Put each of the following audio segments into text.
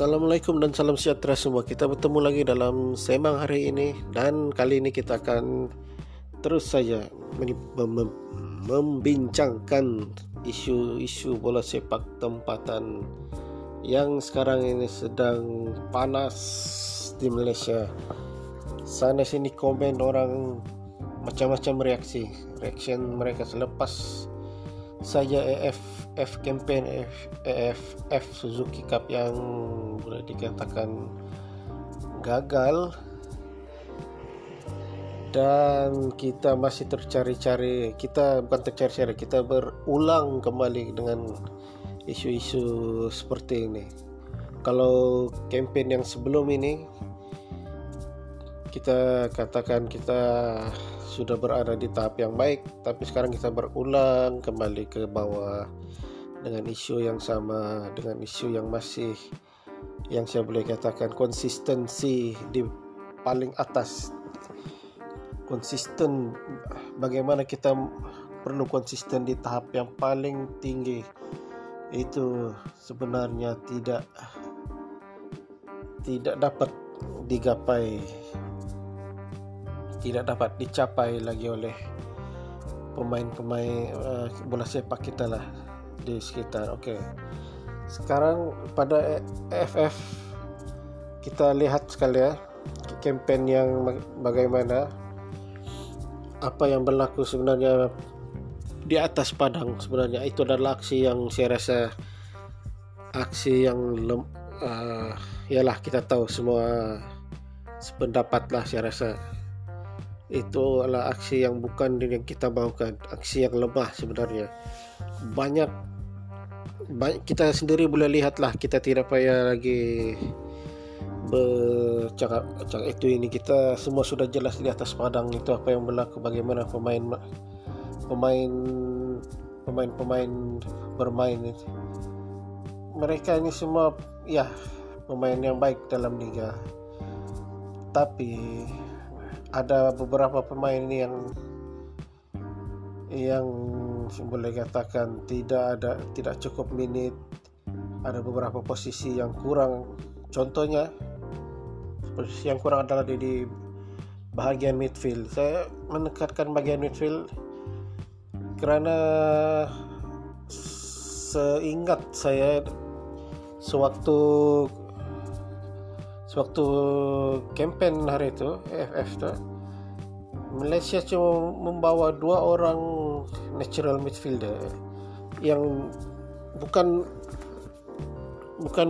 Assalamualaikum dan salam sejahtera semua. Kita bertemu lagi dalam sembang hari ini, dan kali ini kita akan terus saja membincangkan isu-isu bola sepak tempatan yang sekarang ini sedang panas di Malaysia. Sana sini komen orang macam-macam reaction mereka selepas saja AFF campaign AFF Suzuki Cup yang boleh dikatakan gagal, dan kita masih kita berulang kembali dengan isu-isu seperti ini. Kalau campaign yang sebelum ini kita katakan kita sudah berada di tahap yang baik, tapi sekarang kita berulang kembali ke bawah dengan isu yang sama, dengan isu yang masih, yang saya boleh katakan konsistensi di paling atas. Konsisten, bagaimana kita perlu konsisten di tahap yang paling tinggi itu sebenarnya tidak dapat digapai, tidak dapat dicapai lagi oleh pemain-pemain bola sepak kita lah di sekitar. Okey, sekarang pada AFF kita lihat sekali ya kempen yang bagaimana, apa yang berlaku sebenarnya di atas padang. Sebenarnya itu adalah aksi yang saya rasa aksi yang yalah, kita tahu semua sependapat lah, saya rasa itu adalah aksi yang bukan yang kita mahukan, aksi yang lemah sebenarnya. Banyak kita sendiri boleh lihatlah, kita tidak payah lagi bercakap itu ini, kita semua sudah jelas di atas padang itu apa yang berlaku, bagaimana pemain bermain itu. Mereka ini semua ya pemain yang baik dalam liga, tapi ada beberapa pemain ini yang boleh katakan tidak cukup minit, ada beberapa posisi yang kurang. Contohnya posisi yang kurang adalah di bahagian midfield. Saya menekatkan bahagian midfield kerana seingat saya sewaktu kempen hari itu AFF tu, Malaysia cuma membawa 2 orang natural midfielder yang bukan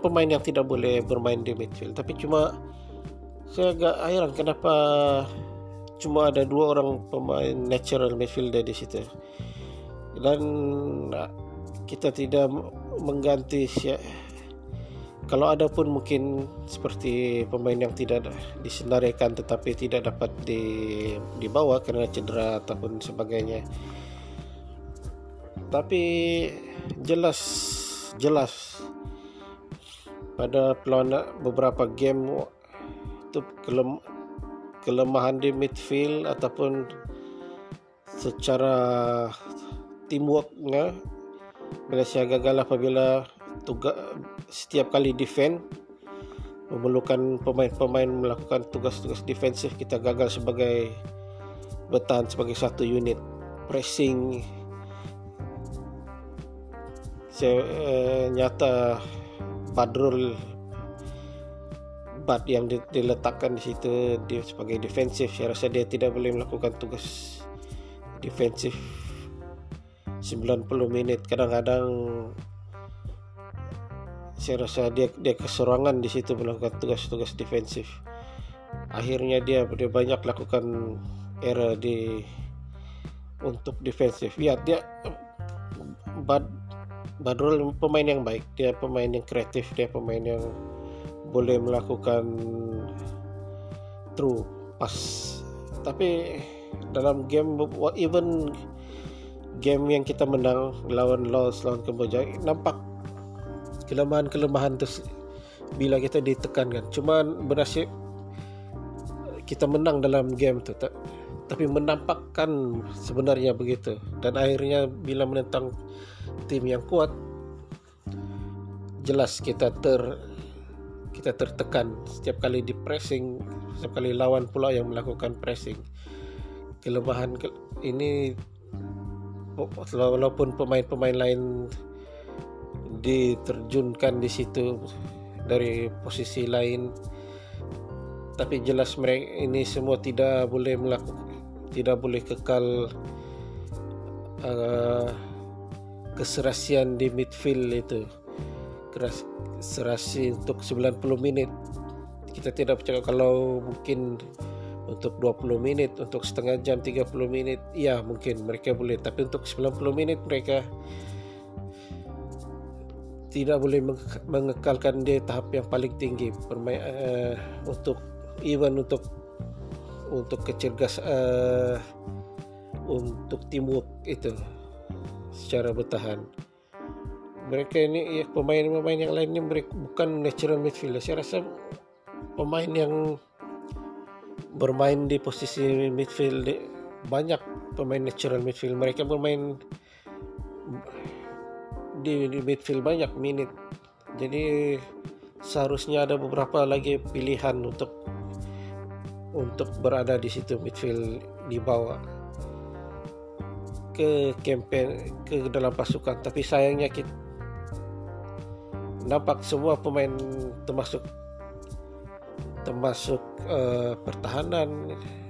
pemain yang tidak boleh bermain di midfield, tapi cuma saya agak heran kenapa cuma ada 2 orang pemain natural midfielder di situ, dan kita tidak mengganti Kalau ada pun mungkin seperti pemain yang tidak disenaraikan tetapi tidak dapat dibawa kerana cedera ataupun sebagainya. Tapi jelas pada perlawanan beberapa game itu kelemahan di midfield ataupun secara teamworknya Malaysia gagal apabila setiap kali defend memerlukan pemain-pemain melakukan tugas-tugas defensif. Kita gagal sebagai bertahan sebagai satu unit. Pressing nyata Bad yang diletakkan di situ dia sebagai defensif. Saya rasa dia tidak boleh melakukan tugas defensif 90 minit. Kadang-kadang saya rasa dia keserangan di situ melakukan tugas-tugas defensif. Akhirnya dia banyak lakukan error untuk defensif. Ya, Badrul pemain yang baik, dia pemain yang kreatif, dia pemain yang boleh melakukan through pass. Tapi dalam game, even game yang kita menang lawan Kamboja, nampak kelemahan-kelemahan tu bila kita ditekankan. Cuma berhasil kita menang dalam game tu, tapi menampakkan sebenarnya begitu. Dan akhirnya bila menentang tim yang kuat, jelas kita kita tertekan setiap kali di pressing, setiap kali lawan pula yang melakukan pressing. Kelemahan ini walaupun pemain-pemain lain diterjunkan di situ dari posisi lain, tapi jelas mereka ini semua tidak boleh kekal keserasian di midfield itu. Serasi untuk 90 minit kita tidak bercakap, kalau mungkin untuk 20 minit, untuk setengah jam, 30 minit ya mungkin mereka boleh, tapi untuk 90 minit mereka tidak boleh mengekalkan di tahap yang paling tinggi. Untuk even untuk kecergasan, untuk teamwork itu secara bertahan, mereka ini pemain-pemain yang lain ini mereka bukan natural midfielder. Saya rasa pemain yang bermain di posisi midfield, banyak pemain natural midfield, mereka bermain di midfield banyak minit. Jadi seharusnya ada beberapa lagi pilihan untuk berada di situ midfield, dibawa ke campaign, ke dalam pasukan. Tapi sayangnya kita nampak semua pemain termasuk pertahanan,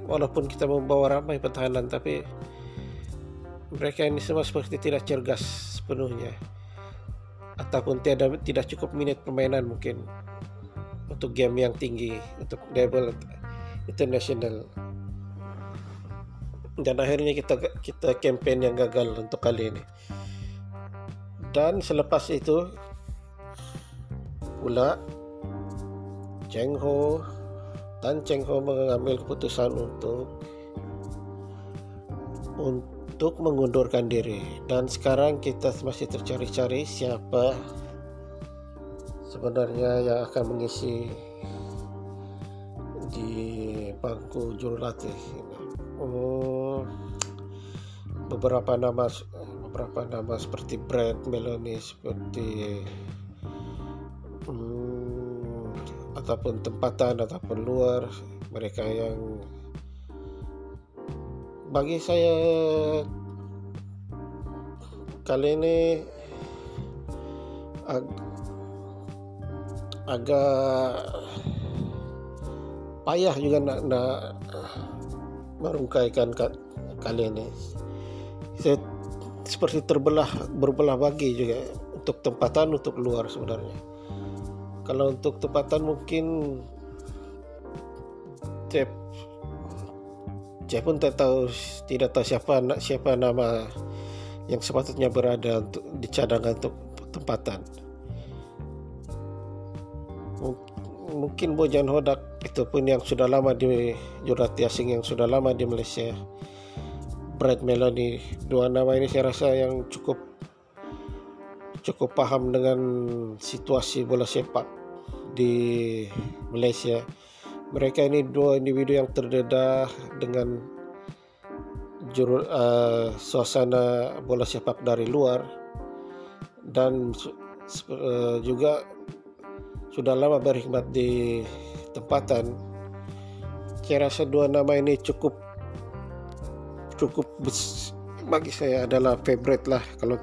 walaupun kita membawa ramai pertahanan, tapi mereka ini semua seperti tidak cergas sepenuhnya, ataupun tidak cukup minit permainan mungkin untuk game yang tinggi, untuk level international. Dan akhirnya kita campaign yang gagal untuk kali ini. Dan selepas itu pula Tan Cheng Hoe mengambil keputusan untuk mengundurkan diri. Dan sekarang kita masih tercari-cari siapa sebenarnya yang akan mengisi di bangku jurulatih. Beberapa nama seperti Brad Maloney, seperti ataupun tempatan ataupun luar, mereka yang bagi saya kali ini agak payah juga nak merungkaikan kali ini. Saya seperti berbelah bagi juga untuk tempatan, untuk luar sebenarnya. Kalau untuk tempatan mungkin saya pun tidak tahu siapa nama yang sepatutnya berada untuk di cadangan untuk tempatan. Mungkin Bojan Hodak itu pun yang sudah lama di jurulatih asing, yang sudah lama di Malaysia. Brad Maloney, dua nama ini saya rasa yang cukup paham dengan situasi bola sepak di Malaysia. Mereka ini dua individu yang terdedah dengan suasana bola sepak dari luar, dan juga sudah lama berkhidmat di tempatan. Saya rasa dua nama ini cukup bagi saya adalah favorite lah. Kalau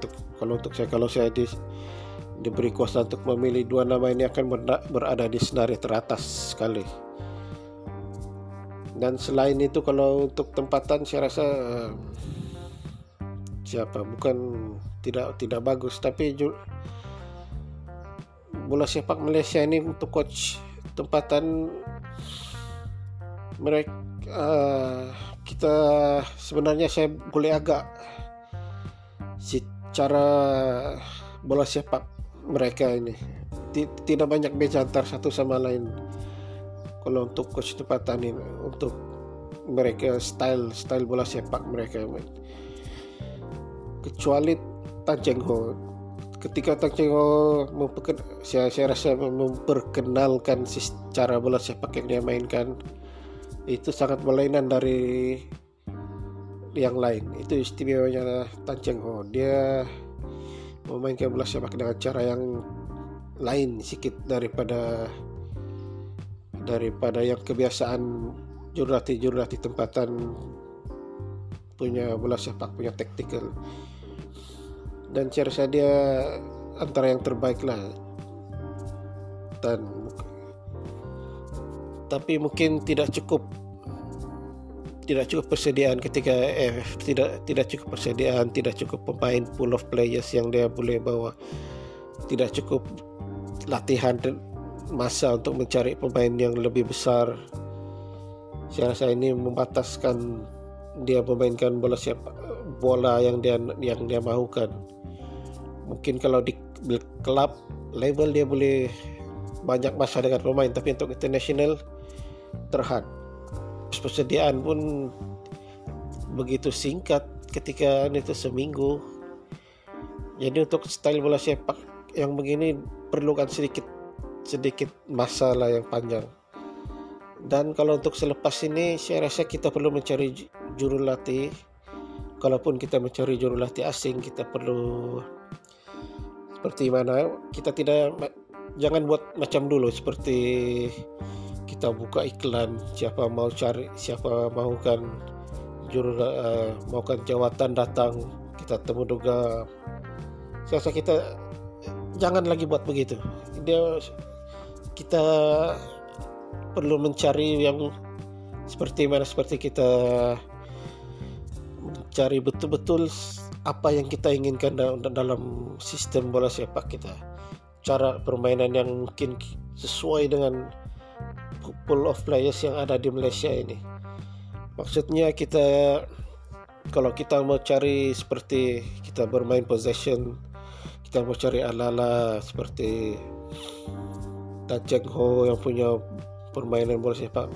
saya diberi kuasa untuk memilih, dua nama ini akan berada di senarai teratas sekali. Dan selain itu, kalau untuk tempatan saya rasa siapa bukan tidak bagus, tapi bola sepak Malaysia ini untuk coach tempatan mereka kita sebenarnya saya boleh agak cara bola sepak mereka ini tidak banyak beza antar satu sama lain. Kalau untuk coach tempatan ini, untuk mereka style bola sepak mereka, kecuali Tan Cheng Hoe. Ketika Tan Cheng Hoe saya rasa memperkenalkan cara bola sepak yang dia mainkan, itu sangat berlainan dari yang lain. Itu istimewanya Tan Cheng Hoe. Dia memainkan bola sepak dengan cara yang lain sikit daripada daripada yang kebiasaan jurati-jurati tempatan punya bola sepak, punya taktikal. Dan saya rasa dia antara yang terbaik lah. Dan tapi mungkin tidak cukup persediaan ketika tidak cukup persediaan, tidak cukup pemain, pool of players yang dia boleh bawa, tidak cukup latihan masa untuk mencari pemain yang lebih besar. Saya rasa ini membataskan dia memainkan bola yang dia mahukan. Mungkin kalau di klub level dia boleh banyak masa dengan pemain, tapi untuk international terhad. Persediaan pun begitu singkat ketika itu seminggu. Jadi untuk style bola sepak yang begini perlukan sedikit masa lah yang panjang. Dan kalau untuk selepas ini saya rasa kita perlu mencari jurulatih. Kalaupun kita mencari jurulatih asing, kita perlu seperti mana, kita jangan buat macam dulu seperti kita buka iklan siapa maukan jawatan datang kita temu duga. Saya rasa kita jangan lagi buat begitu. Kita perlu mencari yang seperti kita mencari betul-betul apa yang kita inginkan dalam sistem bola sepak kita, cara permainan yang mungkin sesuai dengan pool of players yang ada di Malaysia ini. Maksudnya kalau kita mau cari seperti kita bermain possession, kita mau cari ala-ala seperti Tan Cheng Hoe yang punya permainan bola sepak,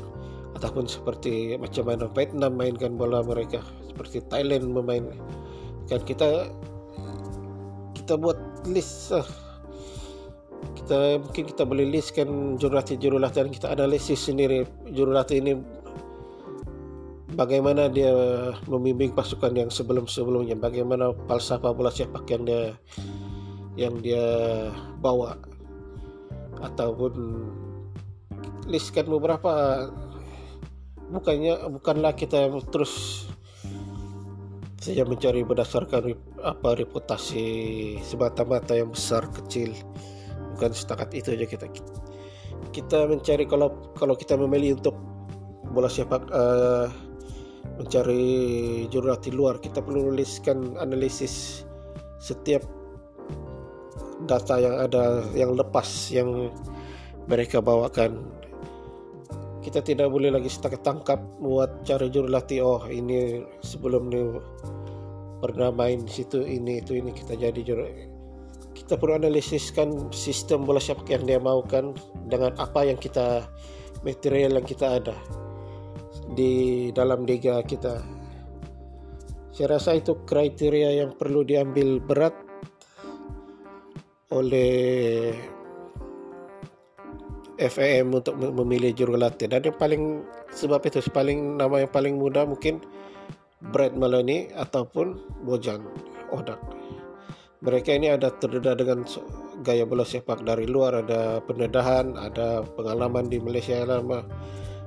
ataupun seperti macam mana Vietnam mainkan bola mereka, seperti Thailand memainkan. Kita buat list lah. Mungkin kita boleh listkan jurulatih dan kita analisis sendiri jurulatih ini bagaimana dia membimbing pasukan yang sebelum-sebelumnya, bagaimana falsafah bola sepak yang dia bawa, ataupun listkan beberapa. Bukanlah kita terus saja mencari berdasarkan reputasi semata-mata yang besar kecil. Bukan setakat itu aja kita mencari. Kalau kita memilih untuk bola sepak mencari jurulatih luar, kita perlu menuliskan analisis setiap data yang ada, yang lepas yang mereka bawakan. Kita tidak boleh lagi setakat tangkap buat cari jurulatih, oh ini sebelum ni pernah main situ, ini itu ini. Kita jadi jurulatih, kita perlu analisiskan sistem bola sepak yang dia mahukan dengan apa yang kita, material yang kita ada di dalam liga kita. Saya rasa itu kriteria yang perlu diambil berat oleh FAM untuk memilih jurulatih. Dan yang paling sebab itu nama yang paling mudah mungkin Brad Maloney ataupun Bojan Hodak. Mereka ini ada terdedah dengan gaya bola sepak dari luar, ada pendedahan, ada pengalaman di Malaysia yang lama.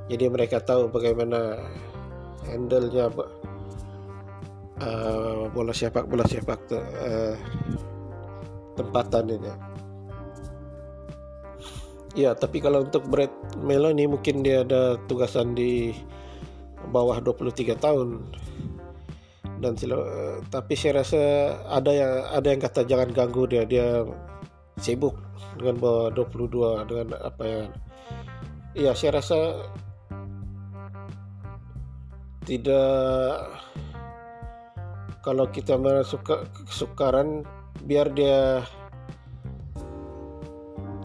Jadi mereka tahu bagaimana handle-nya bola sepak tempatan ini. Ya, tapi kalau untuk Brad Maloney mungkin dia ada tugasan di bawah 23 tahun. Dan tapi saya rasa ada yang kata jangan ganggu dia sibuk dengan bawa 22 dengan apa yang. Ya, saya rasa tidak, kalau kita suka kesukaran biar dia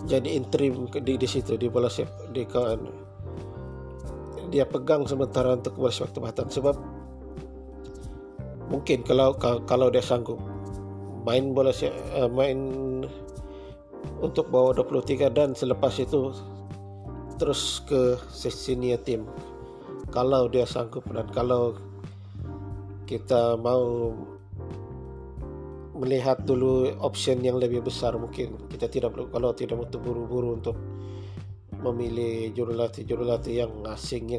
jadi interim di situ di bola sepak di kawan. Dia pegang sementara untuk bola sepak tempatan, sebab mungkin kalau dia sanggup main untuk bawa 23 dan selepas itu terus ke senior team, kalau dia sanggup. Dan kalau kita mau melihat dulu option yang lebih besar, mungkin kita tidak perlu, kalau tidak mau terburu-buru untuk memilih jurulatih yang asing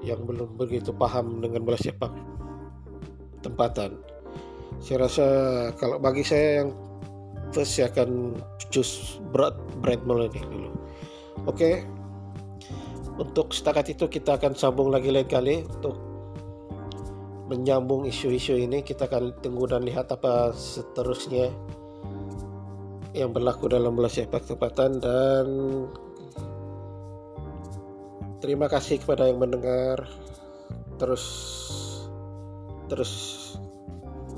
yang belum begitu paham dengan bola sepak tempatan. Saya rasa kalau bagi saya yang first, saya akan choose Brad Maloney dulu. Okey. Untuk setakat itu kita akan sambung lagi lain kali untuk menyambung isu-isu ini. Kita akan tunggu dan lihat apa seterusnya yang berlaku dalam bola sepak tempatan, dan terima kasih kepada yang mendengar. Terus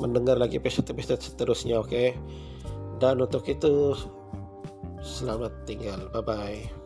mendengar lagi episode seterusnya, okey. Dan untuk itu, selamat tinggal. Bye-bye.